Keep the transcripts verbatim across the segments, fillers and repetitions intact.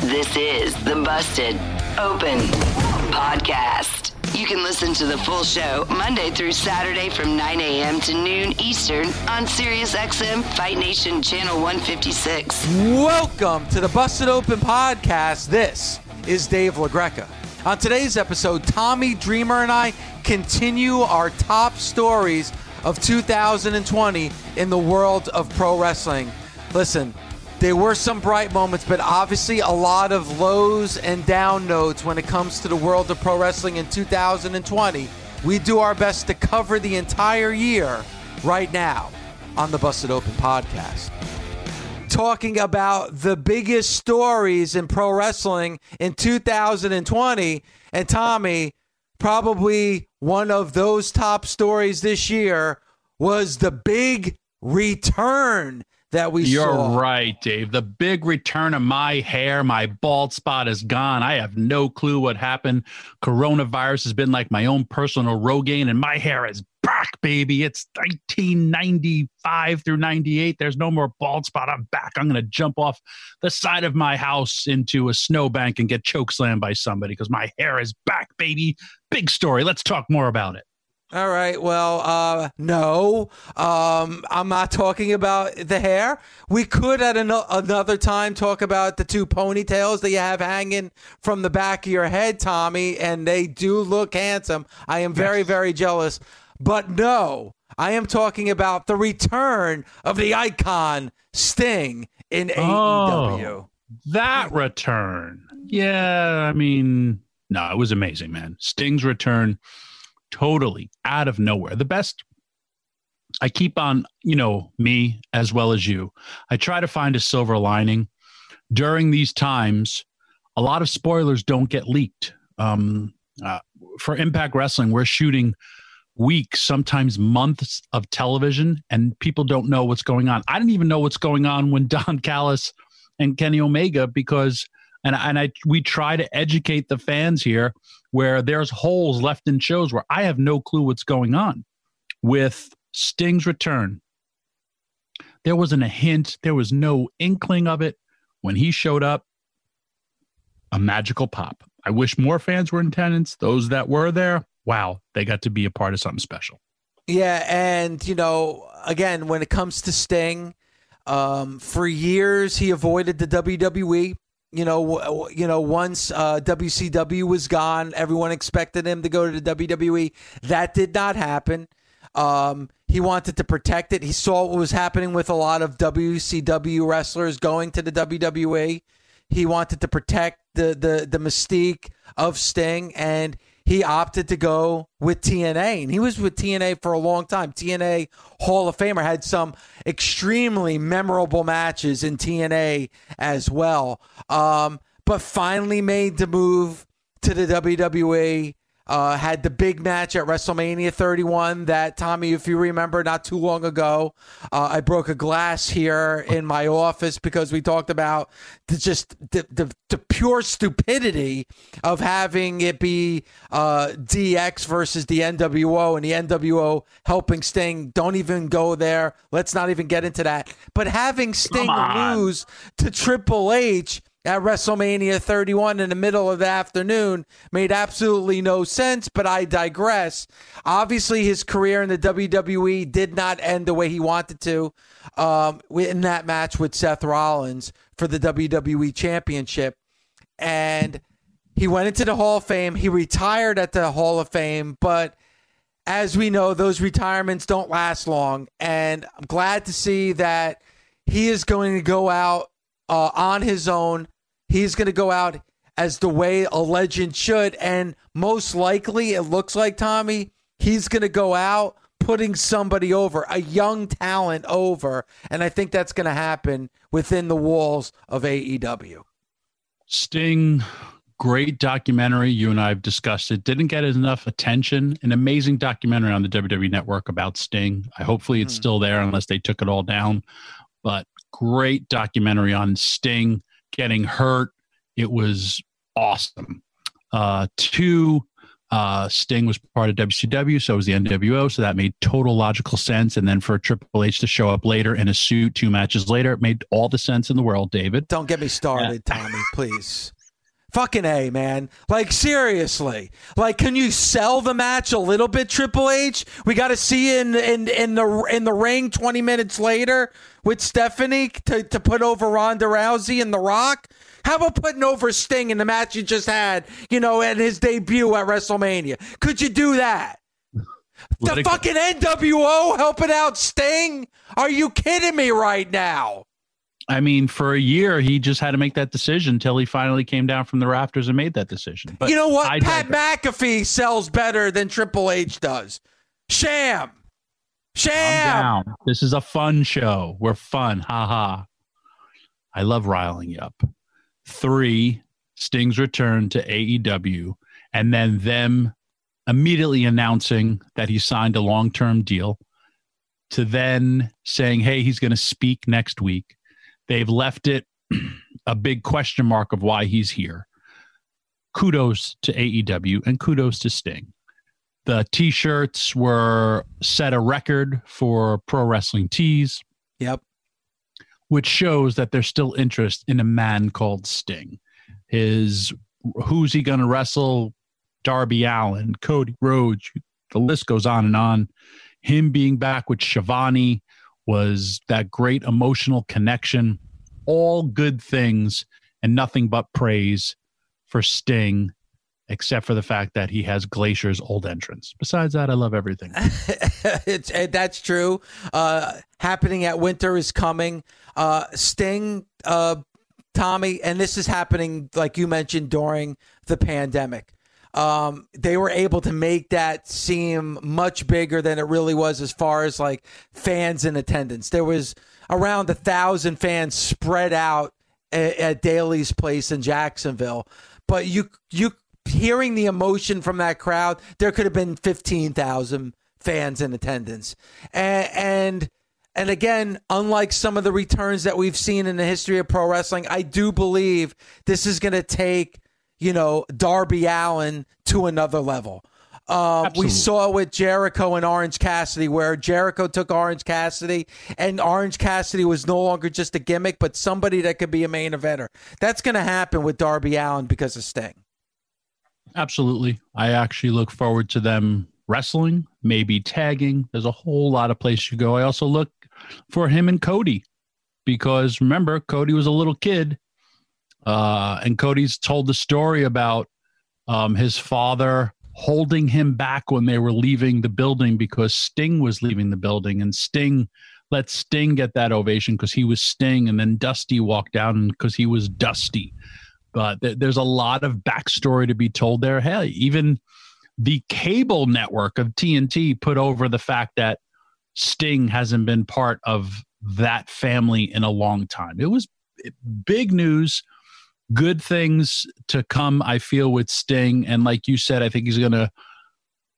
This is the Busted Open Podcast. You can listen to the full show Monday through Saturday from nine a.m. to noon Eastern on SiriusXM Fight Nation Channel one fifty-six. Welcome to the Busted Open Podcast. This is Dave LaGreca. On today's episode, Tommy Dreamer and I continue our top stories of two thousand twenty in the world of pro wrestling. Listen, there were some bright moments, but obviously a lot of lows and down notes when it comes to the world of pro wrestling in two thousand twenty. We do our best to cover the entire year right now on the Busted Open Podcast. Talking about the biggest stories in pro wrestling in two thousand twenty, and Tommy, probably one of those top stories this year was the big return that we You're saw. You're right, Dave. The big return of my hair. My bald spot is gone. I have no clue what happened. Coronavirus has been like my own personal Rogaine, and my hair is back, baby. It's nineteen ninety-five through ninety-eight. There's no more bald spot. I'm back. I'm going to jump off the side of my house into a snowbank and get chokeslammed by somebody because my hair is back, baby. Big story. Let's talk more about it. All right. Well, uh, no, um, I'm not talking about the hair. We could at an- another time talk about the two ponytails that you have hanging from the back of your head, Tommy, and they do look handsome. I am very, yes. very jealous. But no, I am talking about the return of the icon Sting in oh, A E W. That return. Yeah, I mean, no, it was amazing, man. Sting's return. Totally out of nowhere. The best, I keep on, you know, me as well as you. I try to find a silver lining. During these times, a lot of spoilers don't get leaked. Um, uh, for Impact Wrestling, we're shooting weeks, sometimes months of television, and people don't know what's going on. I didn't even know what's going on when Don Callis and Kenny Omega, because, and, and I we try to educate the fans here, where there's holes left in shows where I have no clue what's going on. With Sting's return, there wasn't a hint. There was no inkling of it. When he showed up, a magical pop. I wish more fans were in attendance. Those that were there, wow, they got to be a part of something special. Yeah, and, you know, again, when it comes to Sting, um, for years he avoided the W W E. You know, you know. Once uh, W C W was gone, everyone expected him to go to the W W E. That did not happen. Um, he wanted to protect it. He saw what was happening with a lot of W C W wrestlers going to the W W E. He wanted to protect the the, the mystique of Sting, and he opted to go with T N A. And he was with T N A for a long time. T N A Hall of Famer, had some extremely memorable matches in T N A as well. Um, but finally made the move to the W W E. Uh, had the big match at WrestleMania thirty-one that, Tommy, if you remember, not too long ago, uh, I broke a glass here in my office because we talked about the, just the, the, the pure stupidity of having it be uh, D X versus the N W O, and the N W O helping Sting. Don't even go there. Let's not even get into that. But having Sting lose to Triple H at WrestleMania thirty-one in the middle of the afternoon made absolutely no sense, but I digress. Obviously, his career in the W W E did not end the way he wanted to um, in that match with Seth Rollins for the W W E Championship. And he went into the Hall of Fame. He retired at the Hall of Fame, but as we know, those retirements don't last long. And I'm glad to see that he is going to go out Uh, on his own. He's going to go out as the way a legend should. And most likely, it looks like, Tommy, he's going to go out putting somebody over, a young talent over. And I think that's going to happen within the walls of A E W. Sting, great documentary. You and I have discussed it. Didn't get enough attention. An amazing documentary on the W W E Network about Sting. I hopefully it's mm. still there unless they took it all down. But great documentary on Sting getting hurt. It was awesome. Uh, two, uh, Sting was part of W C W, so was the N W O, so that made total logical sense. And then for Triple H to show up later in a suit two matches later, it made all the sense in the world, David. Don't get me started, yeah. Tommy, please. Fucking A, man. Like, seriously. Like, can you sell the match a little bit, Triple H? We got to see you in, in, in, the, in the ring twenty minutes later with Stephanie to, to put over Ronda Rousey and The Rock? How about putting over Sting in the match you just had, you know, at his debut at WrestleMania? Could you do that? Let the fucking go. N W O helping out Sting? Are you kidding me right now? I mean, for a year, he just had to make that decision until he finally came down from the rafters and made that decision. But you know what? I Pat McAfee sells better than Triple H does. Sham. Sham. This is a fun show. We're fun. Ha ha. I love riling you up. Three, Sting's return to A E W, and then them immediately announcing that he signed a long-term deal to then saying, hey, he's going to speak next week. They've left it a big question mark of why he's here. Kudos to A E W and kudos to Sting. The T-shirts were set a record for Pro Wrestling Tees. Yep. Which shows that there's still interest in a man called Sting. His, who's he going to wrestle? Darby Allin, Cody Rhodes, the list goes on and on. Him being back with Shivani was that great emotional connection. All good things and nothing but praise for Sting, except for the fact that he has Glacier's old entrance. Besides that, I love everything. it's, that's true. Uh, happening at Winter is Coming. Uh, Sting, uh, Tommy, and this is happening, like you mentioned, during the pandemic. Um, they were able to make that seem much bigger than it really was as far as like fans in attendance. There was around a thousand fans spread out at, at Daly's place in Jacksonville. But you you... hearing the emotion from that crowd, there could have been fifteen thousand fans in attendance. And, and and again, unlike some of the returns that we've seen in the history of pro wrestling, I do believe this is going to take, you know, Darby Allin to another level. Uh, we saw with Jericho and Orange Cassidy, where Jericho took Orange Cassidy and Orange Cassidy was no longer just a gimmick, but somebody that could be a main eventer. That's going to happen with Darby Allin because of Sting. Absolutely. I actually look forward to them wrestling, maybe tagging. There's a whole lot of places you go. I also look for him and Cody because, remember, Cody was a little kid, uh, and Cody's told the story about um, his father holding him back when they were leaving the building because Sting was leaving the building, and Sting let Sting get that ovation because he was Sting, and then Dusty walked down because he was Dusty. But there's a lot of backstory to be told there. Hey, even the cable network of T N T put over the fact that Sting hasn't been part of that family in a long time. It was big news, good things to come, I feel, with Sting. And like you said, I think he's going to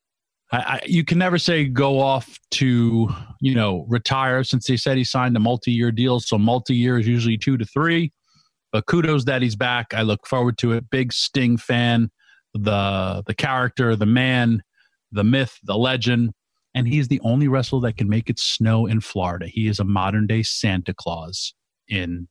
– you can never say go off to, you know, retire, since they said he signed a multi-year deal. So multi-year is usually two to three. But kudos that he's back. I look forward to it. Big Sting fan, the the character, the man, the myth, the legend. And he's the only wrestler that can make it snow in Florida. He is a modern-day Santa Claus in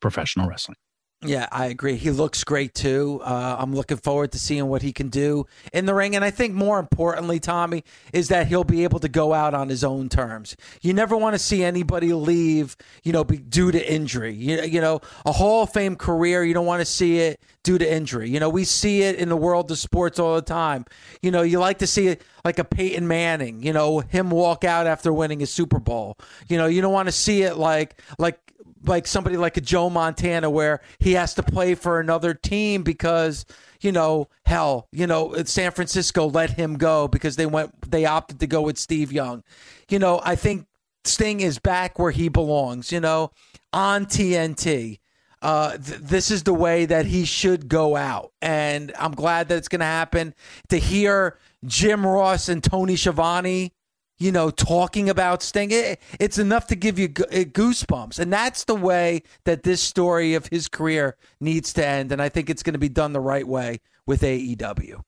professional wrestling. Yeah, I agree. He looks great, too. Uh, I'm looking forward to seeing what he can do in the ring. And I think more importantly, Tommy, is that he'll be able to go out on his own terms. You never want to see anybody leave, you know, be, due to injury. You, you know, a Hall of Fame career, you don't want to see it due to injury. You know, we see it in the world of sports all the time. You know, you like to see it like a Peyton Manning, you know, him walk out after winning a Super Bowl. You know, you don't want to see it like like. like somebody like a Joe Montana, where he has to play for another team because, you know, hell, you know, San Francisco let him go because they went, they opted to go with Steve Young. You know, I think Sting is back where he belongs, you know, on T N T. Uh, th- this is the way that he should go out. And I'm glad that it's going to happen. To hear Jim Ross and Tony Schiavone, you know, talking about Sting, it, it's enough to give you goosebumps. And that's the way that this story of his career needs to end. And I think it's going to be done the right way with A E W.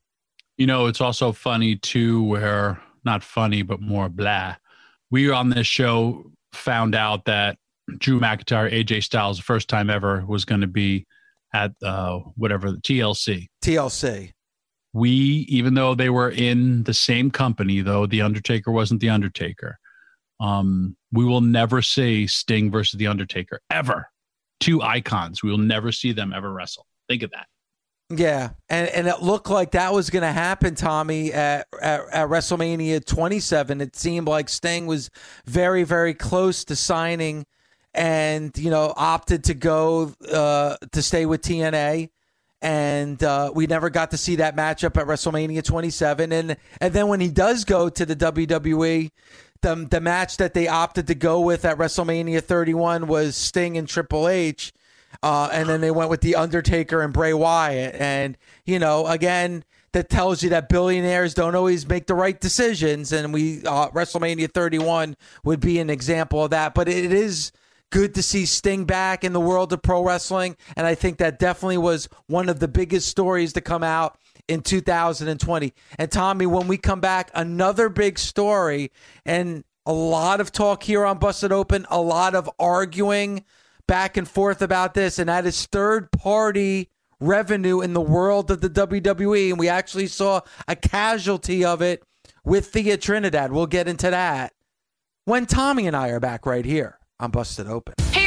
You know, it's also funny, too, where, not funny, but more blah. We on this show found out that Drew McIntyre, A J Styles, the first time ever, was going to be at uh, whatever, T L C. T L C. We, even though they were in the same company, though, The Undertaker wasn't The Undertaker. Um, we will never see Sting versus The Undertaker, ever. Two icons. We will never see them ever wrestle. Think of that. Yeah, and, and it looked like that was going to happen, Tommy, at, at, at WrestleMania twenty-seven. It seemed like Sting was very, very close to signing and, you know, opted to go uh, to stay with T N A. And uh, we never got to see that matchup at WrestleMania twenty-seven. And and then when he does go to the W W E, the, the match that they opted to go with at WrestleMania thirty-one was Sting and Triple H. Uh, and then they went with The Undertaker and Bray Wyatt. And, you know, again, that tells you that billionaires don't always make the right decisions. And we uh, WrestleMania thirty-one would be an example of that. But it is good to see Sting back in the world of pro wrestling. And I think that definitely was one of the biggest stories to come out in two thousand twenty. And, Tommy, when we come back, another big story and a lot of talk here on Busted Open, a lot of arguing back and forth about this, and that is third-party revenue in the world of the W W E. And we actually saw a casualty of it with Thea Trinidad. We'll get into that when Tommy and I are back right here on Busted Open. Hey,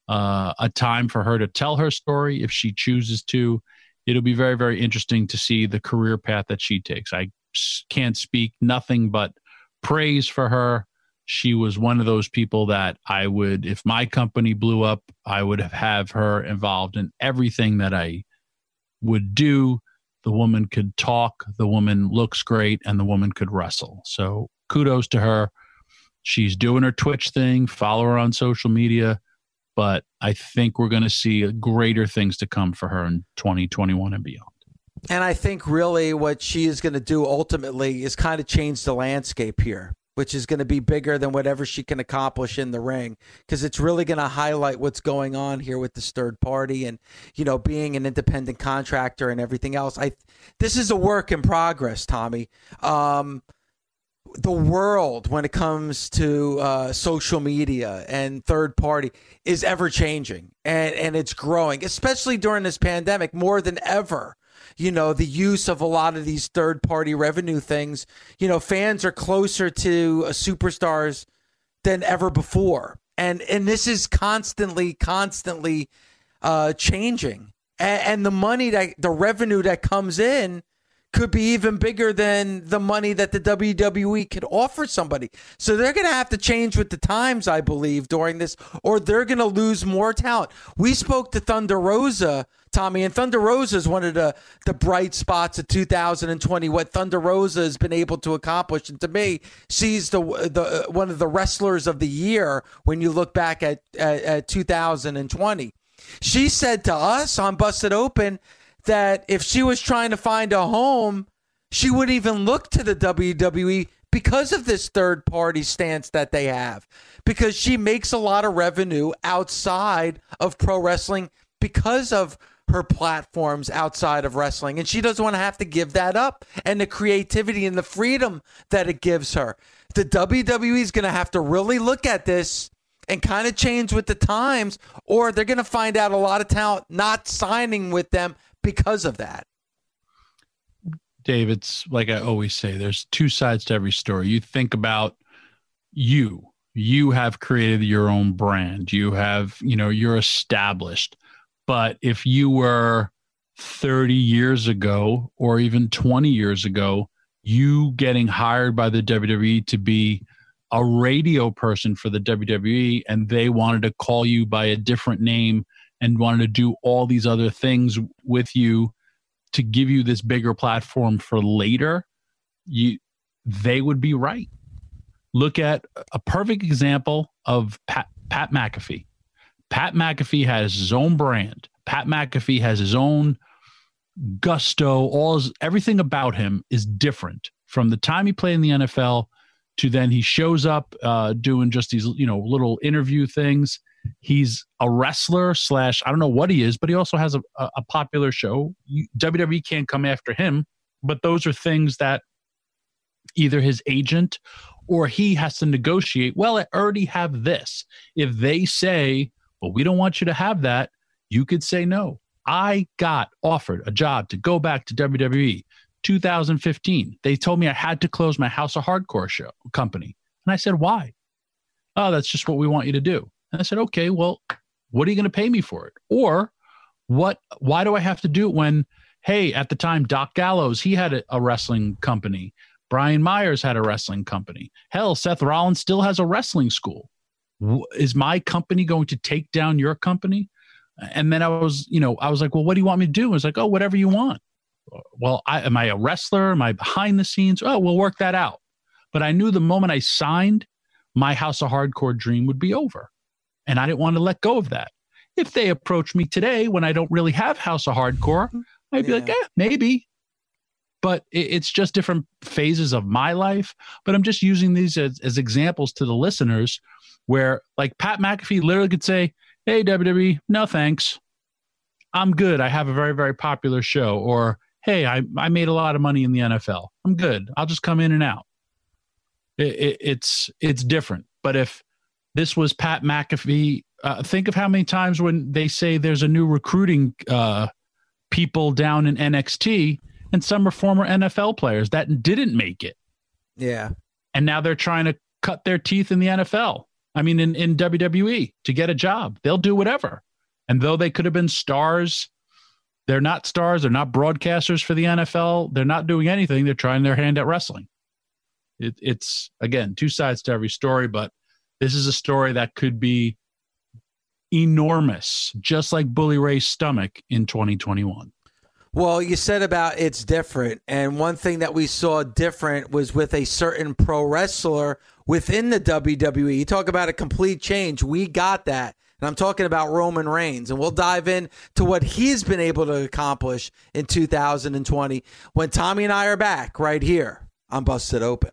Uh, a time for her to tell her story if she chooses to. It'll be very, very interesting to see the career path that she takes. I can't speak nothing but praise for her. She was one of those people that I would, if my company blew up, I would have her involved in everything that I would do. The woman could talk, the woman looks great, and the woman could wrestle. So kudos to her. She's doing her Twitch thing. Follow her on social media. But I think we're going to see greater things to come for her in twenty twenty-one and beyond. And I think really what she is going to do ultimately is kind of change the landscape here, which is going to be bigger than whatever she can accomplish in the ring, because it's really going to highlight what's going on here with this third party and, you know, being an independent contractor and everything else. I This is a work in progress, Tommy. Um The world, when it comes to uh, social media and third party, is ever changing, and, and it's growing, especially during this pandemic more than ever. you know, the use of a lot of these third-party revenue things. You know, fans are closer to uh, superstars than ever before. And and this is constantly, constantly uh, changing. And, and the money, that the revenue that comes in could be even bigger than the money that the W W E could offer somebody. So they're going to have to change with the times, I believe, during this, or they're going to lose more talent. We spoke to Thunder Rosa, Tommy, and Thunder Rosa is one of the, the bright spots of two thousand twenty, what Thunder Rosa has been able to accomplish. And to me, she's the the one of the wrestlers of the year when you look back at, at, at two thousand twenty. She said to us on Busted Open that if she was trying to find a home, she wouldn't even look to the W W E because of this third-party stance that they have, because she makes a lot of revenue outside of pro wrestling because of her platforms outside of wrestling, and she doesn't want to have to give that up, and the creativity and the freedom that it gives her. The W W E is going to have to really look at this and kind of change with the times, or they're going to find out a lot of talent not signing with them because of that. Dave, it's like I always say, there's two sides to every story. You think about you, you have created your own brand. You have, you know, you're established, but if you were thirty years ago, or even twenty years ago, you getting hired by the W W E to be a radio person for the W W E, and they wanted to call you by a different name and wanted to do all these other things with you to give you this bigger platform for later, you they would be right. Look at a perfect example of Pat, Pat McAfee. Pat McAfee has his own brand. Pat McAfee has his own gusto. All his, everything about him is different from the time he played in the N F L to then he shows up uh, doing just these, you know, little interview things. He's a wrestler slash, I don't know what he is, but he also has a, a popular show. You, W W E can't come after him, but those are things that either his agent or he has to negotiate. Well, I already have this. If they say, well, we don't want you to have that, you could say no. I got offered a job to go back to W W E two thousand fifteen. They told me I had to close my House of Hardcore show company. And I said, why? Oh, that's just what we want you to do. And I said, okay, well, what are you going to pay me for it? Or what? Why do I have to do it when, hey, at the time, Doc Gallows, he had a, a wrestling company. Brian Myers had a wrestling company. Hell, Seth Rollins still has a wrestling school. Is my company going to take down your company? And then I was, you know, I was like, well, what do you want me to do? I was like, oh, whatever you want. Well, I, am I a wrestler? Am I behind the scenes? Oh, we'll work that out. But I knew the moment I signed, my House of Hardcore dream would be over. And I didn't want to let go of that. If they approach me today when I don't really have House of Hardcore, I'd be yeah. like, eh, maybe. But it, it's just different phases of my life. But I'm just using these as, as examples to the listeners where, like, Pat McAfee literally could say, hey, W W E, no thanks. I'm good. I have a very, very popular show. Or, hey, I, I made a lot of money in the N F L. I'm good. I'll just come in and out. It, it, it's it's different. But if this was Pat McAfee. Uh, think of how many times when they say there's a new recruiting uh, people down in N X T, and some are former N F L players that didn't make it. Yeah. And now they're trying to cut their teeth in the N F L. I mean, in, in W W E to get a job. They'll do whatever. And though they could have been stars, they're not stars. They're not broadcasters for the N F L. They're not doing anything. They're trying their hand at wrestling. It, it's, again, two sides to every story, but this is a story that could be enormous, just like Bully Ray's stomach in twenty twenty-one. Well, you said about it's different. And one thing that we saw different was with a certain pro wrestler within the W W E. You talk about a complete change. We got that. And I'm talking about Roman Reigns. And we'll dive in to what he's been able to accomplish in two thousand twenty when Tommy and I are back right here on Busted Open.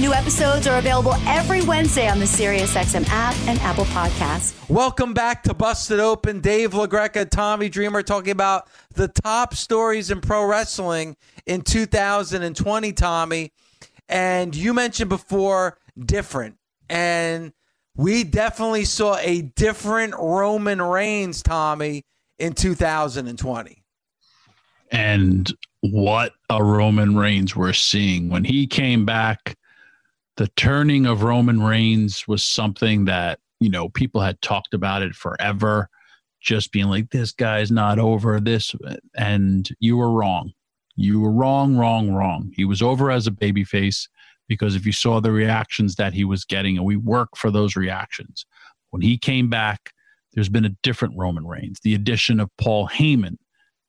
New episodes are available every Wednesday on the SiriusXM app and Apple Podcasts. Welcome back to Busted Open. Dave LaGreca, Tommy Dreamer talking about the top stories in pro wrestling in two thousand twenty, Tommy. And you mentioned before different. And we definitely saw a different Roman Reigns, Tommy, in two thousand twenty. And what a Roman Reigns we're seeing. When he came back, the turning of Roman Reigns was something that, you know, people had talked about it forever, just being like, this guy's not over this. And you were wrong. You were wrong, wrong, wrong. He was over as a babyface because if you saw the reactions that he was getting, and we work for those reactions. When he came back, there's been a different Roman Reigns, the addition of Paul Heyman,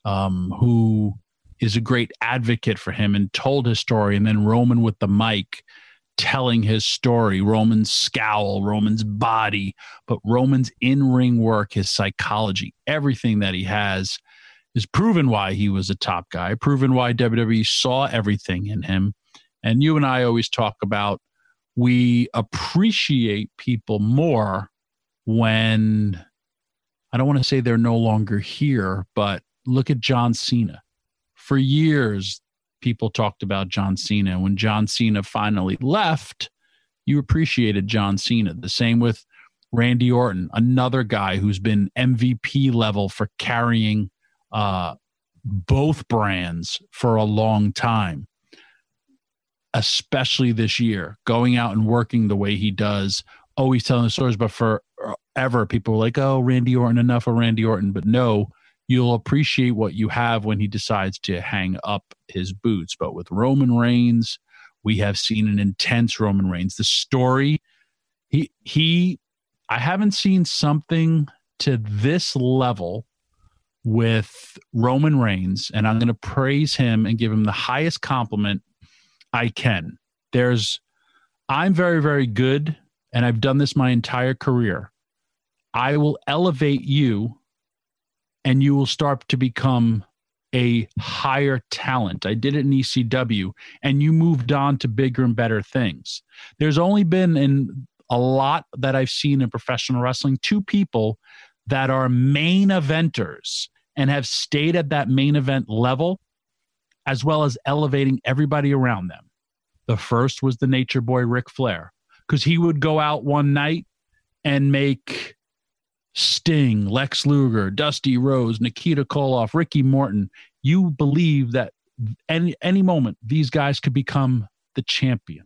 um, who is a great advocate for him and told his story. And then Roman with the mic telling his story, Roman's scowl, Roman's body, but Roman's in-ring work, his psychology, everything that he has is proven why he was a top guy, proven why W W E saw everything in him. And you and I always talk about, we appreciate people more when, I don't want to say they're no longer here, but look at John Cena. For years, people talked about John Cena. When John Cena finally left, you appreciated John Cena. The same with Randy Orton, another guy who's been M V P level for carrying uh, both brands for a long time. Especially this year, going out and working the way he does, always telling the stories, but forever people were like, oh, Randy Orton, enough of Randy Orton. But no, you'll appreciate what you have when he decides to hang up his boots. But with Roman Reigns, we have seen an intense Roman Reigns. The story, he, he, I haven't seen something to this level with Roman Reigns, and I'm going to praise him and give him the highest compliment I can. There's, I'm very, very good, and I've done this my entire career. I will elevate you, and you will start to become a higher talent. I did it in E C W, and you moved on to bigger and better things. There's only been, in a lot that I've seen in professional wrestling, two people that are main eventers and have stayed at that main event level, as well as elevating everybody around them. The first was the Nature Boy Ric Flair, because he would go out one night and make Sting, Lex Luger, Dusty Rhodes, Nikita Koloff, Ricky Morton. You believe that any any moment these guys could become the champion.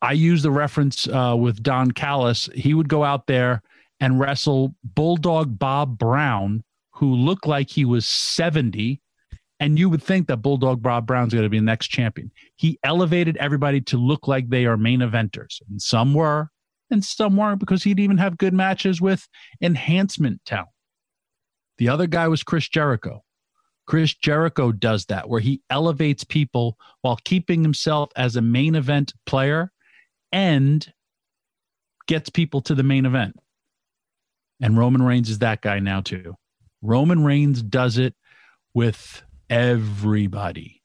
I use the reference uh, with Don Callis. He would go out there and wrestle Bulldog Bob Brown, who looked like he was seventy, and you would think that Bulldog Bob Brown's going to be the next champion. He elevated everybody to look like they are main eventers. And some were, and some weren't, because he'd even have good matches with enhancement talent. The other guy was Chris Jericho. Chris Jericho does that, where he elevates people while keeping himself as a main event player and gets people to the main event. And Roman Reigns is that guy now, too. Roman Reigns does it with everybody.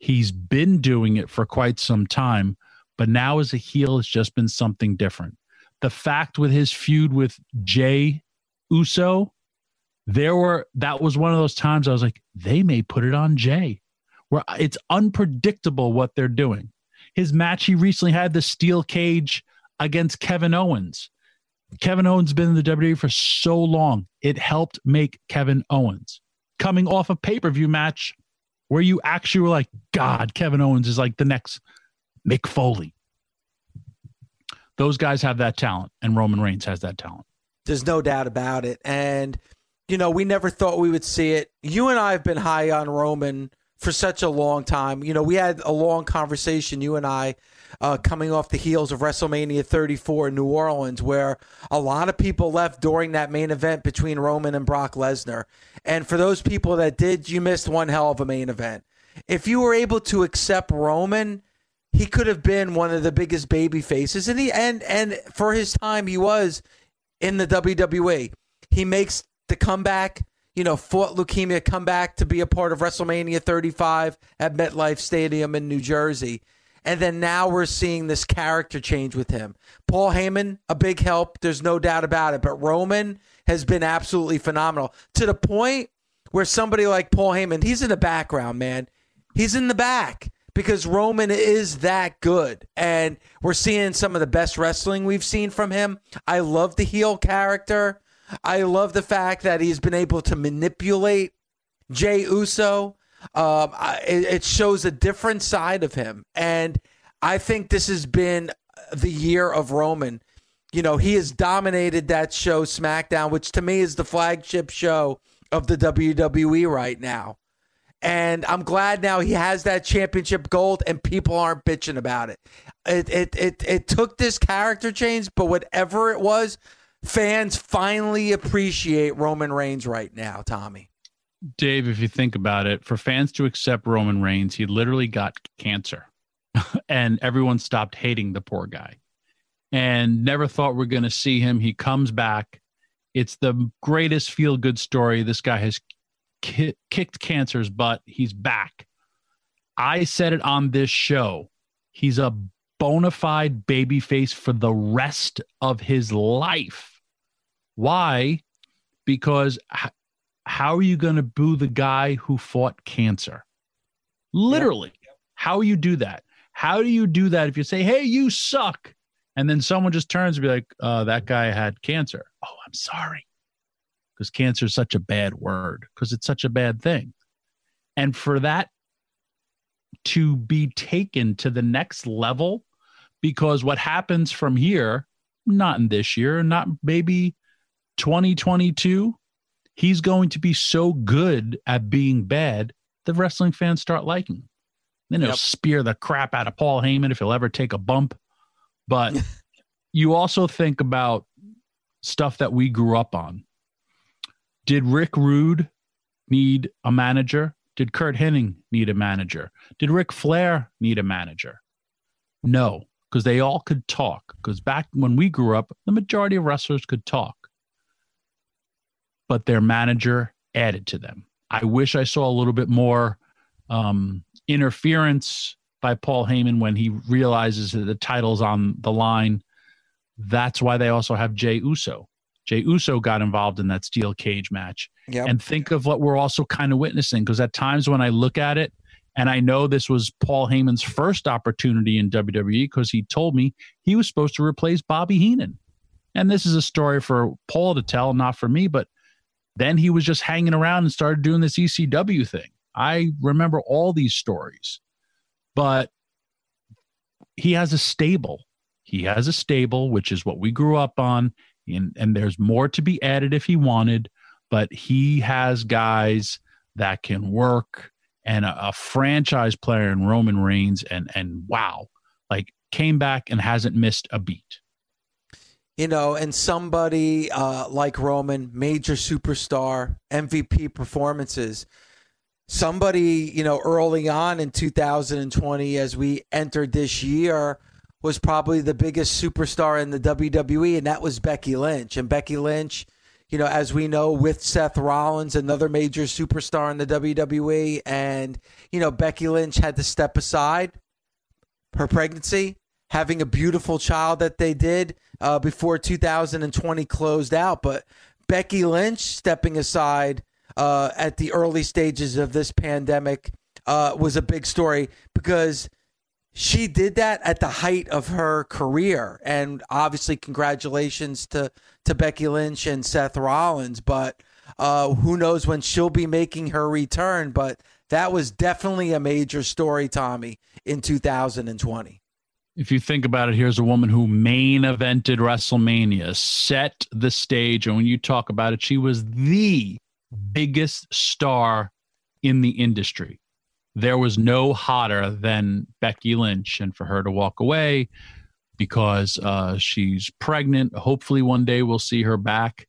He's been doing it for quite some time, but now as a heel, it's just been something different. The fact with his feud with Jey Uso, there were that was one of those times I was like, they may put it on Jey, where it's unpredictable what they're doing. His match he recently had, the steel cage against Kevin Owens. Kevin Owens been in the W W E for so long, it helped make Kevin Owens. Coming off a pay-per-view match where you actually were like, God, Kevin Owens is like the next Mick Foley. Those guys have that talent, and Roman Reigns has that talent. There's no doubt about it. And, you know, we never thought we would see it. You and I have been high on Roman for such a long time. You know, we had a long conversation, you and I, uh, coming off the heels of WrestleMania thirty-four in New Orleans, where a lot of people left during that main event between Roman and Brock Lesnar. And for those people that did, you missed one hell of a main event. If you were able to accept Roman, he could have been one of the biggest baby faces. And, he, and, and for his time, he was in the W W E. He makes the comeback. You know, fought leukemia, come back to be a part of WrestleMania thirty-five at MetLife Stadium in New Jersey. And then now we're seeing this character change with him. Paul Heyman, a big help. There's no doubt about it. But Roman has been absolutely phenomenal to the point where somebody like Paul Heyman, he's in the background, man. He's in the back because Roman is that good. And we're seeing some of the best wrestling we've seen from him. I love the heel character. I love the fact that he's been able to manipulate Jey Uso. Um, it, it shows a different side of him. And I think this has been the year of Roman. You know, he has dominated that show, SmackDown, which to me is the flagship show of the W W E right now. And I'm glad now he has that championship gold and people aren't bitching about it. It it it, it took this character change, but whatever it was, fans finally appreciate Roman Reigns right now, Tommy. Dave, if you think about it, for fans to accept Roman Reigns, he literally got cancer and everyone stopped hating the poor guy and never thought we're going to see him. He comes back. It's the greatest feel-good story. This guy has ki- kicked cancer's butt. He's back. I said it on this show. He's a bona fide babyface for the rest of his life. Why? Because... H- How are you going to boo the guy who fought cancer? Literally. Yep. How you do that? How do you do that if you say, hey, you suck? And then someone just turns and be like, uh, that guy had cancer. Oh, I'm sorry. Because cancer is such a bad word. Because it's such a bad thing. And for that to be taken to the next level, because what happens from here, not in this year, not maybe twenty twenty-two, he's going to be so good at being bad, the wrestling fans start liking him. Then he'll yep. spear the crap out of Paul Heyman if he'll ever take a bump. But you also think about stuff that we grew up on. Did Rick Rude need a manager? Did Kurt Hennig need a manager? Did Ric Flair need a manager? No, because they all could talk. Because back when we grew up, the majority of wrestlers could talk. But their manager added to them. I wish I saw a little bit more um, interference by Paul Heyman when he realizes that the title's on the line. That's why they also have Jey Uso. Jey Uso got involved in that steel cage match. Yep. And think of what we're also kind of witnessing, because at times when I look at it, and I know this was Paul Heyman's first opportunity in W W E because he told me he was supposed to replace Bobby Heenan. And this is a story for Paul to tell, not for me, but then he was just hanging around and started doing this E C W thing. I remember all these stories. But he has a stable. He has a stable, which is what we grew up on. And, and there's more to be added if he wanted. But he has guys that can work. And a, a franchise player in Roman Reigns. And, and wow, like came back and hasn't missed a beat. You know, and somebody uh, like Roman, major superstar, M V P performances. Somebody, you know, early on in two thousand twenty, as we entered this year, was probably the biggest superstar in the W W E, and that was Becky Lynch. And Becky Lynch, you know, as we know, with Seth Rollins, another major superstar in the W W E. And, you know, Becky Lynch had to step aside her pregnancy, having a beautiful child that they did uh, before two thousand twenty closed out. But Becky Lynch stepping aside uh, at the early stages of this pandemic uh, was a big story because she did that at the height of her career. And obviously, congratulations to, to Becky Lynch and Seth Rollins. But uh, who knows when she'll be making her return. But that was definitely a major story, Tommy, in two thousand twenty. If you think about it, here's a woman who main evented WrestleMania, set the stage. And when you talk about it, she was the biggest star in the industry. There was no hotter than Becky Lynch. And for her to walk away because uh, she's pregnant, hopefully one day we'll see her back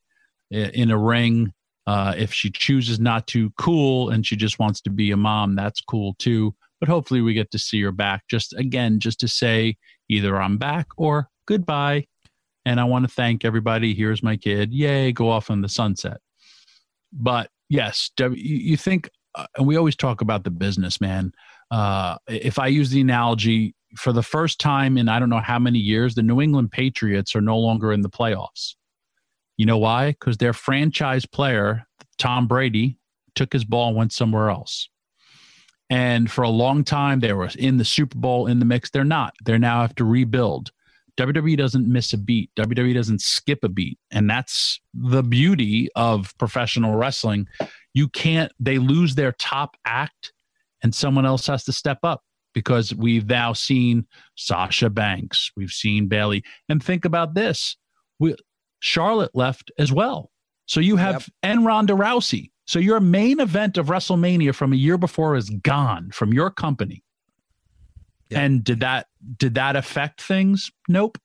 in a ring. Uh, if she chooses not to, cool, and she just wants to be a mom, that's cool too. But hopefully we get to see her back just again, just to say either I'm back or goodbye. And I want to thank everybody. Here's my kid. Yay, go off in the sunset. But yes, you think, uh, and we always talk about the business, man. Uh, if I use the analogy, for the first time in I don't know how many years, the New England Patriots are no longer in the playoffs. You know why? Because their franchise player, Tom Brady, took his ball and went somewhere else. And for a long time, they were in the Super Bowl, in the mix. They're not. They now have to rebuild. W W E doesn't miss a beat. W W E doesn't skip a beat. And that's the beauty of professional wrestling. You can't, they lose their top act and someone else has to step up, because we've now seen Sasha Banks. We've seen Bayley. And think about this. We, Charlotte left as well. So you have, yep. and Ronda Rousey. So your main event of WrestleMania from a year before is gone from your company. Yep. And did that, did that affect things? Nope.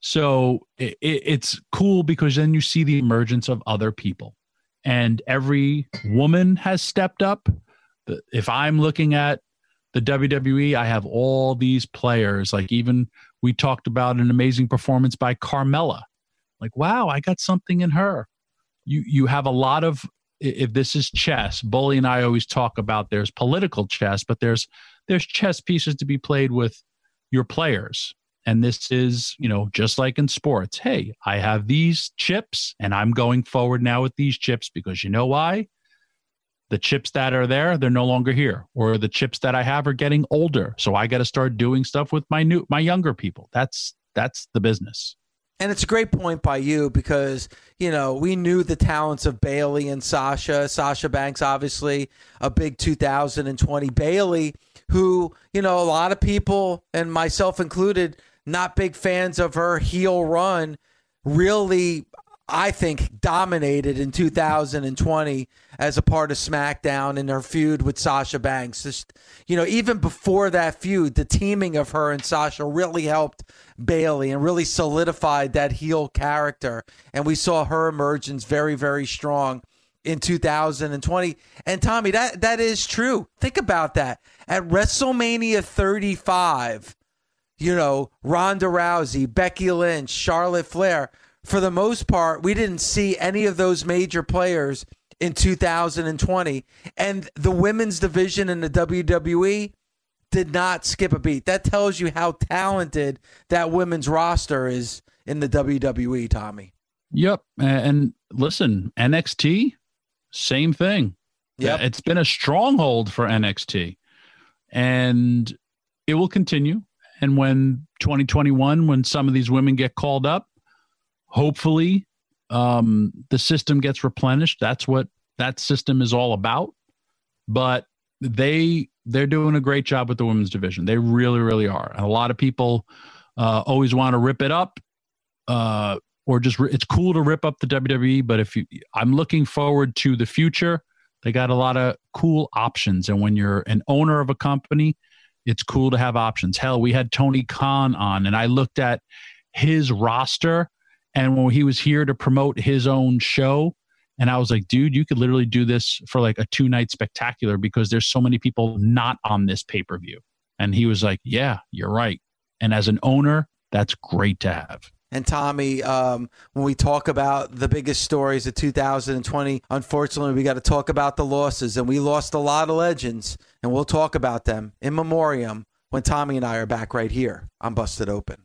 So it, it, it's cool because then you see the emergence of other people, and every woman has stepped up. If I'm looking at the W W E, I have all these players. Like, even we talked about an amazing performance by Carmella. Like, wow, I got something in her. You you have a lot of, if this is chess, Bully and I always talk about there's political chess, but there's there's chess pieces to be played with your players. And this is, you know, just like in sports. Hey, I have these chips and I'm going forward now with these chips, because you know why? The chips that are there, they're no longer here. Or the chips that I have are getting older. So I got to start doing stuff with my new, my younger people. That's that's the business. And it's a great point by you, because, you know, we knew the talents of Bayley and Sasha. Sasha Banks, obviously, a big two thousand twenty Bayley, who, you know, a lot of people, and myself included, not big fans of her heel run, really, I think, dominated in two thousand twenty as a part of SmackDown in her feud with Sasha Banks. Just, you know, even before that feud, the teaming of her and Sasha really helped Bayley and really solidified that heel character. And we saw her emergence very, very strong in two thousand twenty. And Tommy, that that is true. Think about that. At WrestleMania thirty-five, you know, Ronda Rousey, Becky Lynch, Charlotte Flair, for the most part, we didn't see any of those major players in two thousand twenty. And the women's division in the W W E did not skip a beat. That tells you how talented that women's roster is in the W W E, Tommy. Yep. And listen, N X T, same thing. Yep. It's been a stronghold for N X T. And it will continue. And when twenty twenty-one, when some of these women get called up, hopefully, um, the system gets replenished. That's what that system is all about. But they, they're doing a great job with the women's division. They really, really are. And a lot of people uh, always want to rip it up, uh, or just ri- it's cool to rip up the W W E. But if you, I'm looking forward to the future. They got a lot of cool options. And when you're an owner of a company, it's cool to have options. Hell, we had Tony Khan on, and I looked at his roster. And when he was here to promote his own show, and I was like, dude, you could literally do this for like a two-night spectacular, because there's so many people not on this pay-per-view. And he was like, yeah, you're right. And as an owner, that's great to have. And Tommy, um, when we talk about the biggest stories of two thousand twenty, unfortunately, we got to talk about the losses. And we lost a lot of legends, and we'll talk about them in memoriam when Tommy and I are back right here on Busted Open.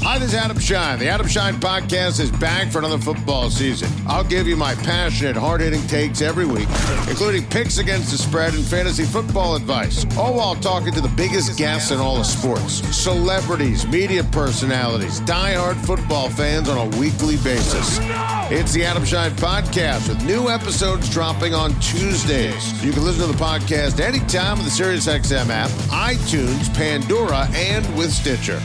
Hi, this is Adam Shine. The Adam Shine Podcast is back for another football season. I'll give you my passionate, hard-hitting takes every week, including picks against the spread and fantasy football advice, all while talking to the biggest guests in all of sports, celebrities, media personalities, die-hard football fans on a weekly basis. It's the Adam Shine Podcast, with new episodes dropping on Tuesdays. You can listen to the podcast anytime with the SiriusXM app, iTunes, Pandora, and with Stitcher.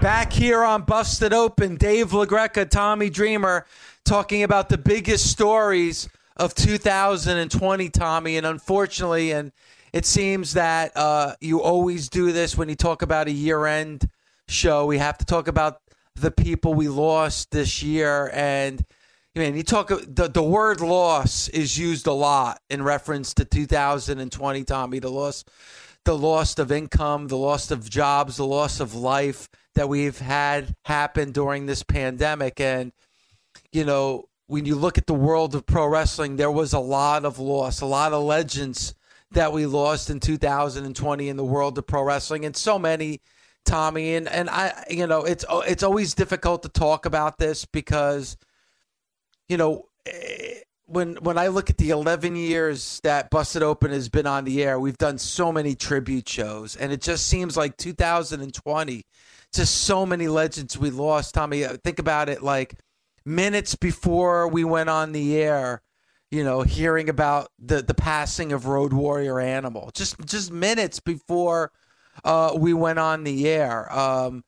Back here on Busted Open, Dave LaGreca, Tommy Dreamer, talking about the biggest stories of two thousand twenty, Tommy. And unfortunately, and it seems that uh, you always do this when you talk about a year-end show, we have to talk about the people we lost this year. And I mean, you talk, the, the word loss is used a lot in reference to two thousand twenty, Tommy. The loss, the loss of income, the loss of jobs, the loss of life that we've had happen during this pandemic. And, you know, when you look at the world of pro wrestling, there was a lot of loss, a lot of legends that we lost in two thousand twenty in the world of pro wrestling, and so many, Tommy. And, and I, you know, it's, it's always difficult to talk about this because, you know, when, when I look at the eleven years that Busted Open has been on the air, we've done so many tribute shows, and it just seems like two thousand twenty, just so many legends we lost, Tommy. Think about it, like minutes before we went on the air, you know, hearing about the, the passing of Road Warrior Animal, just just minutes before uh, we went on the air. Um,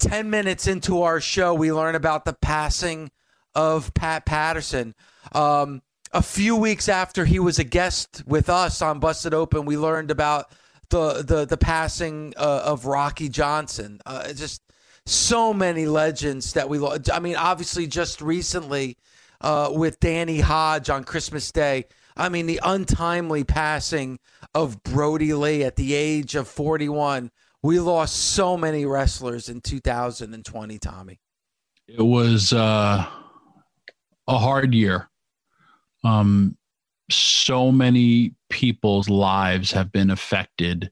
ten minutes into our show, we learn about the passing of Pat Patterson. Um, a few weeks after he was a guest with us on Busted Open, we learned about the the, the passing uh, of Rocky Johnson. Uh, just so many legends that we lost. I mean, obviously, just recently, Uh, with Danny Hodge on Christmas Day. I mean, the untimely passing of Brodie Lee at the age of forty-one. We lost so many wrestlers in two thousand twenty, Tommy. It was uh, a hard year. Um, so many people's lives have been affected.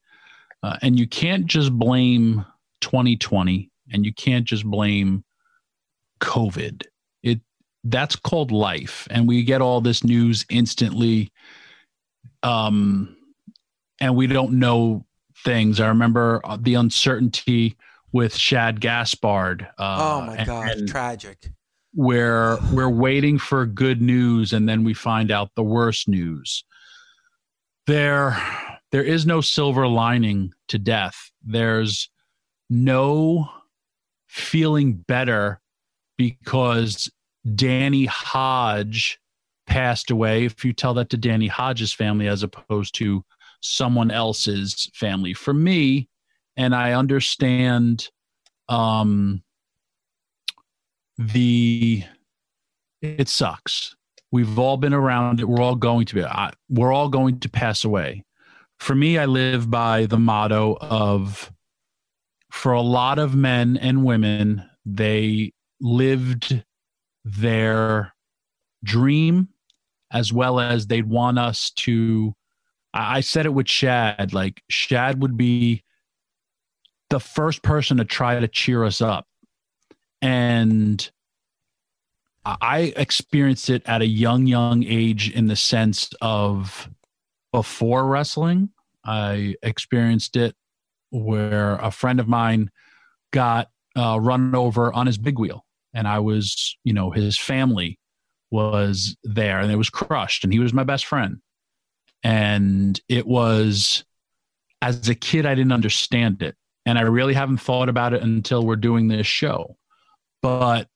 Uh, and you can't just blame twenty twenty, and you can't just blame COVID. It, That's called life, and we get all this news instantly, um, and we don't know things. I remember the uncertainty with Shad Gaspard. Uh, oh, my and, gosh, and tragic. Where we're waiting for good news, and then we find out the worst news. There, there is no silver lining to death. There's no feeling better because Danny Hodge passed away. If you tell that to Danny Hodge's family as opposed to someone else's family, for me, and I understand um, the it sucks. We've all been around it. We're all going to be. I, we're all going to pass away. For me, I live by the motto of, for a lot of men and women, they lived their dream, as well as they'd want us to. I said it with Shad, like Shad would be the first person to try to cheer us up. And I experienced it at a young, young age in the sense of before wrestling. I experienced it where a friend of mine got uh, run over on his big wheel. And I was, you know, his family was there and it was crushed, and he was my best friend. And it was, as a kid, I didn't understand it. And I really haven't thought about it until we're doing this show. But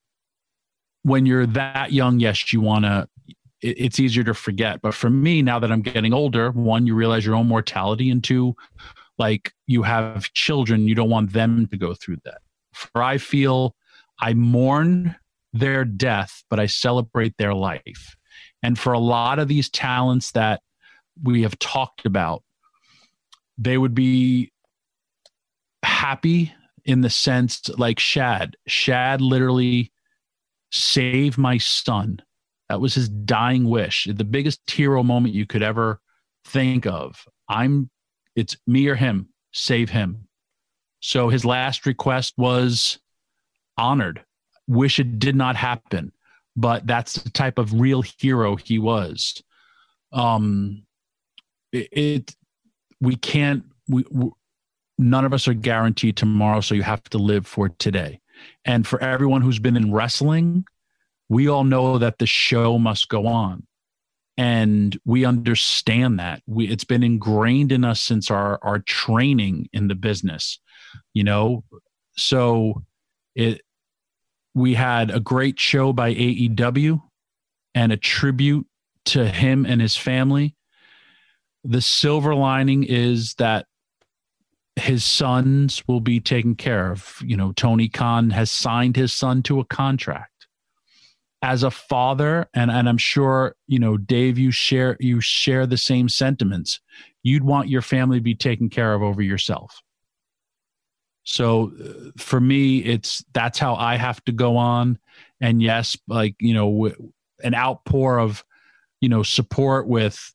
when you're that young, yes, you want to, it, it's easier to forget. But for me, now that I'm getting older, one, you realize your own mortality, and two, like, you have children, you don't want them to go through that. For I feel I mourn their death, but I celebrate their life. And for a lot of these talents that we have talked about, they would be happy in the sense, like Shad. Shad literally saved my son. That was his dying wish. The biggest hero moment you could ever think of. I'm, it's me or him, save him. So his last request was honored. Wish it did not happen, but that's the type of real hero he was. Um, it, it we can't. We, we none of us are guaranteed tomorrow, so you have to live for today. And for everyone who's been in wrestling, we all know that the show must go on, and we understand that. We it's been ingrained in us since our our training in the business, you know. So it. We had a great show by A E W and a tribute to him and his family. The silver lining is that his sons will be taken care of. You know, Tony Khan has signed his son to a contract. As a father, and, and I'm sure, you know, Dave, you share you share the same sentiments. You'd want your family to be taken care of over yourself. So for me, it's that's how I have to go on. And yes, like, you know, an outpour of, you know, support with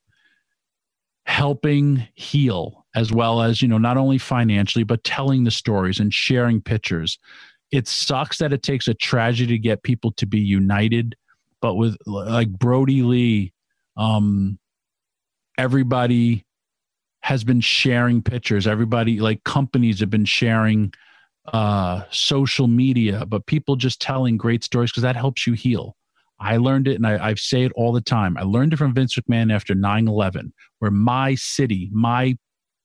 helping heal, as well as, you know, not only financially, but telling the stories and sharing pictures. It sucks that it takes a tragedy to get people to be united, but with like Brodie Lee, um, everybody has been sharing pictures. Everybody, like companies have been sharing uh, social media, but people just telling great stories because that helps you heal. I learned it, and I, I say it all the time. I learned it from Vince McMahon after nine eleven, where my city, my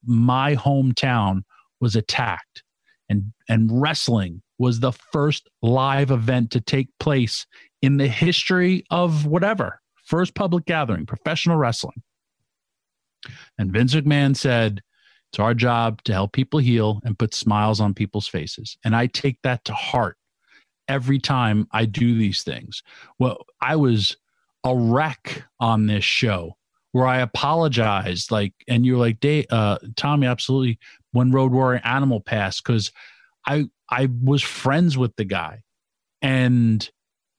my hometown was attacked, and and wrestling was the first live event to take place in the history of whatever, first public gathering, professional wrestling. And Vince McMahon said, it's our job to help people heal and put smiles on people's faces. And I take that to heart every time I do these things. Well, I was a wreck on this show where I apologized. Like, and you're like, Dave, uh, Tommy, absolutely. When Road Warrior Animal passed, because I, I was friends with the guy, and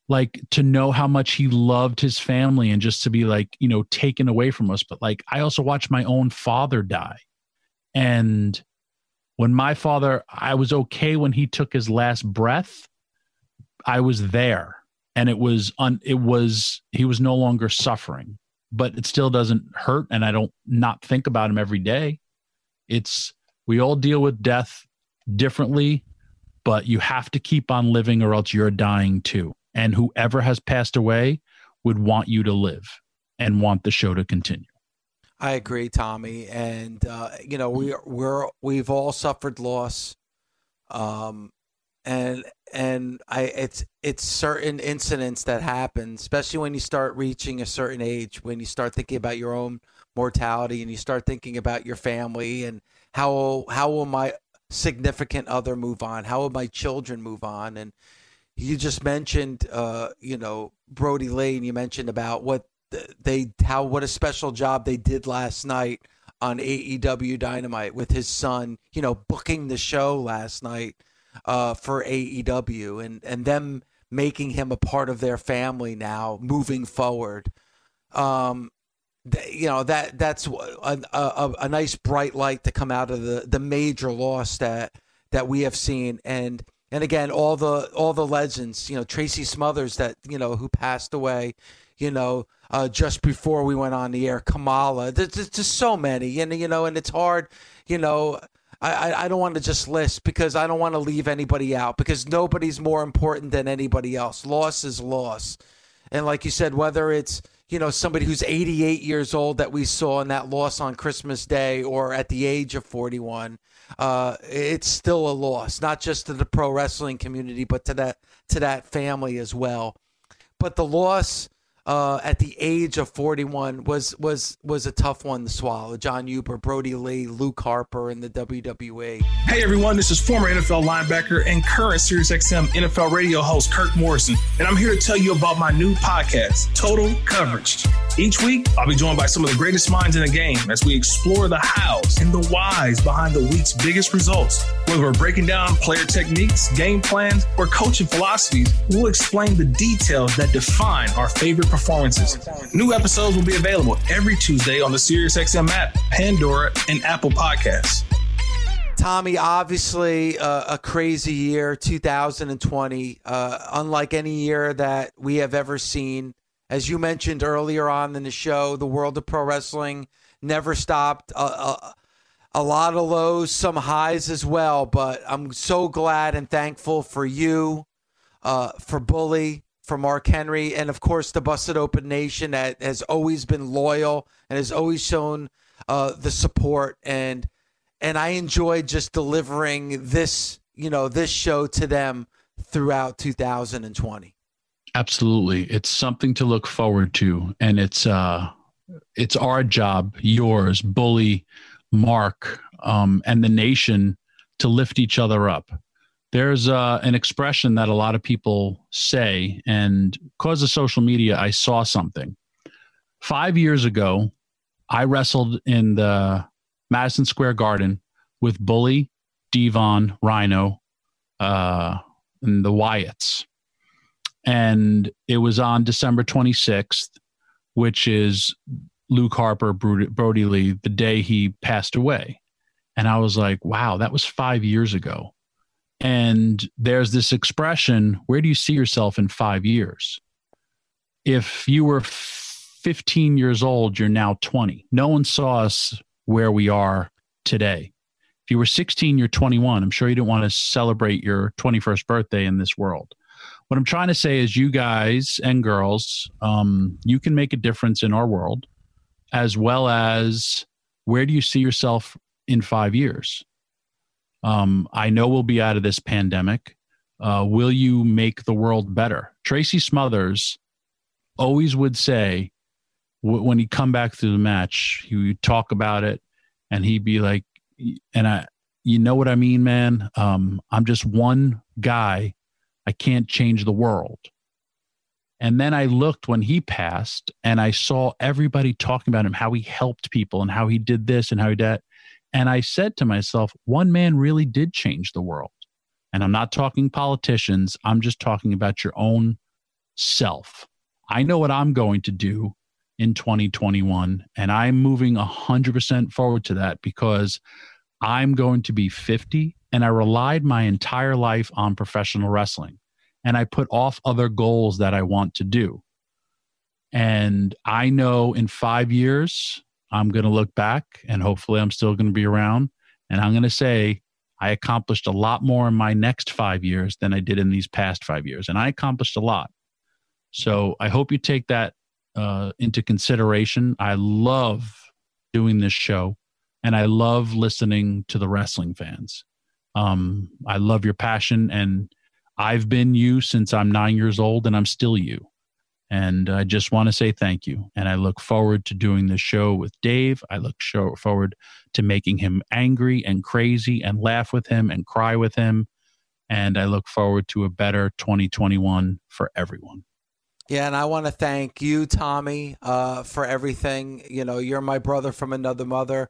like to know how much he loved his family and just to be like, you know, taken away from us. But like, I also watched my own father die. And when my father, I was okay when he took his last breath, I was there, and it was, un, it was, he was no longer suffering, but it still doesn't hurt. And I don't not think about him every day. It's, we all deal with death differently, but you have to keep on living or else you're dying too. And whoever has passed away would want you to live and want the show to continue. I agree, Tommy. And, uh, you know, we, we're, we've all suffered loss. Um, and, and I, it's, it's certain incidents that happen, especially when you start reaching a certain age, when you start thinking about your own mortality and you start thinking about your family and how, how will my significant other move on? How will my children move on? And you just mentioned, uh, you know, Brodie Lee, and you mentioned about what they, how, what a special job they did last night on A E W Dynamite with his son, you know, booking the show last night uh, for A E W, and, and them making him a part of their family now moving forward. Um, th- you know, that, that's a, a, a nice bright light to come out of the, the major loss that, that we have seen. And, And again, all the all the legends, you know, Tracy Smothers, that you know, who passed away, you know, uh, just before we went on the air, Kamala. There's, there's just so many, and you know, and it's hard, you know. I, I don't want to just list because I don't want to leave anybody out because nobody's more important than anybody else. Loss is loss, and like you said, whether it's you know somebody who's eighty-eight years old that we saw in that loss on Christmas Day, or at the age of forty-one. Uh, it's still a loss, not just to the pro wrestling community, but to that to that family as well. But the loss uh, at the age of forty-one was was was a tough one to swallow. John Huber, Brodie Lee, Luke Harper, and the W W E. Hey everyone, this is former N F L linebacker and current SiriusXM N F L radio host Kirk Morrison, and I'm here to tell you about my new podcast, Total Coverage. Each week, I'll be joined by some of the greatest minds in the game as we explore the hows and the whys behind the week's biggest results. Whether we're breaking down player techniques, game plans, or coaching philosophies, we'll explain the details that define our favorite performances. New episodes will be available every Tuesday on the SiriusXM app, Pandora, and Apple Podcasts. Tommy, obviously uh, a crazy year, two thousand twenty, uh, unlike any year that we have ever seen. As you mentioned earlier on in the show, the world of pro wrestling never stopped. A, a, a lot of lows, some highs as well, but I'm so glad and thankful for you, uh, for Bully, for Mark Henry, and of course the Busted Open Nation that has always been loyal and has always shown uh, the support. And and I enjoyed just delivering this, you know, this show to them throughout two thousand twenty. Absolutely. It's something to look forward to. And it's, uh, it's our job, yours, Bully, Mark, um, and the nation to lift each other up. There's uh, an expression that a lot of people say, and because of social media, I saw something. Five years ago, I wrestled in the Madison Square Garden with Bully, Devon, Rhino, uh, and the Wyatts. And it was on December twenty-sixth, which is Luke Harper, Brodie Lee, the day he passed away. And I was like, wow, that was five years ago. And there's this expression, where do you see yourself in five years? If you were fifteen years old, you're now twenty. No one saw us where we are today. If you were sixteen, you're twenty-one. I'm sure you didn't want to celebrate your twenty-first birthday in this world. What I'm trying to say is you guys and girls, um, you can make a difference in our world, as well as where do you see yourself in five years? Um, I know we'll be out of this pandemic. Uh, will you make the world better? Tracy Smothers always would say, w- when he'd come back through the match, he would talk about it, and he'd be like, and I, you know what I mean, man? Um, I'm just one guy. I can't change the world. And then I looked when he passed, and I saw everybody talking about him, how he helped people and how he did this and how he did that. And I said to myself, one man really did change the world. And I'm not talking politicians. I'm just talking about your own self. I know what I'm going to do in twenty twenty-one, and I'm moving one hundred percent forward to that, because I'm going to be fifty, and I relied my entire life on professional wrestling, and I put off other goals that I want to do. And I know in five years, I'm going to look back, and hopefully I'm still going to be around, and I'm going to say I accomplished a lot more in my next five years than I did in these past five years. And I accomplished a lot. So I hope you take that uh, into consideration. I love doing this show, and I love listening to the wrestling fans. Um, I love your passion, and I've been you since I'm nine years old, and I'm still you. And I just want to say thank you. And I look forward to doing this show with Dave. I look show forward to making him angry and crazy, and laugh with him and cry with him. And I look forward to a better twenty twenty-one for everyone. Yeah, and I want to thank you, Tommy, uh, for everything. You know, you're my brother from another mother.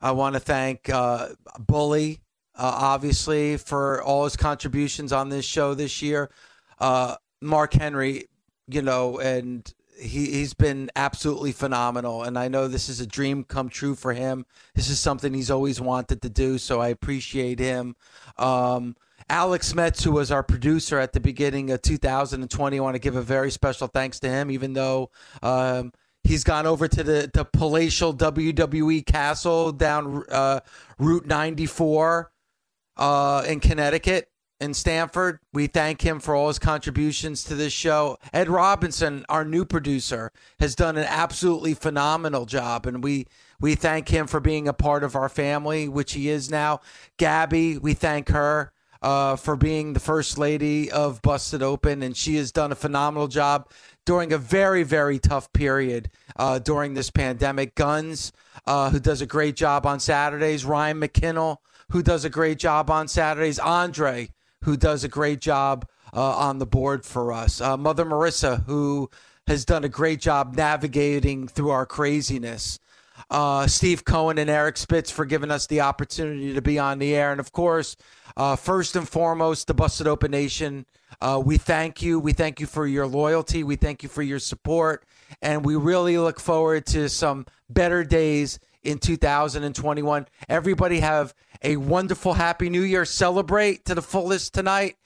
I want to thank uh, Bully, uh, obviously, for all his contributions on this show this year. Uh, Mark Henry, you know, and he, he's been absolutely phenomenal. And I know this is a dream come true for him. This is something he's always wanted to do, so I appreciate him. Um, Alex Metz, who was our producer at the beginning of two thousand twenty, I want to give a very special thanks to him, even though um, he's gone over to the, the palatial W W E castle down uh, Route ninety-four uh, in Connecticut. In Stanford, we thank him for all his contributions to this show. Ed Robinson, our new producer, has done an absolutely phenomenal job, and we we thank him for being a part of our family, which he is now. Gabby, we thank her uh, for being the first lady of Busted Open, and she has done a phenomenal job during a very, very tough period uh, during this pandemic. Guns, uh, who does a great job on Saturdays. Ryan McKinnell, who does a great job on Saturdays. Andre, who does a great job uh, on the board for us. Uh, Mother Marissa, who has done a great job navigating through our craziness. Uh, Steve Cohen and Eric Spitz for giving us the opportunity to be on the air. And, of course, uh, first and foremost, the Busted Open Nation, uh, we thank you. We thank you for your loyalty. We thank you for your support. And we really look forward to some better days in two thousand twenty-one. Everybody have a wonderful, happy new year. Celebrate to the fullest tonight,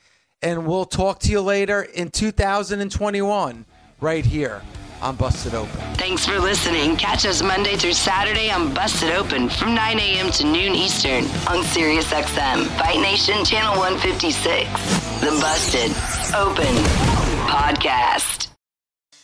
and we'll talk to you later in two thousand twenty-one right here on Busted Open. Thanks for listening. Catch us Monday through Saturday on Busted Open from nine a.m. to noon Eastern on SiriusXM, Fight Nation Channel one fifty-six, the Busted Open Podcast.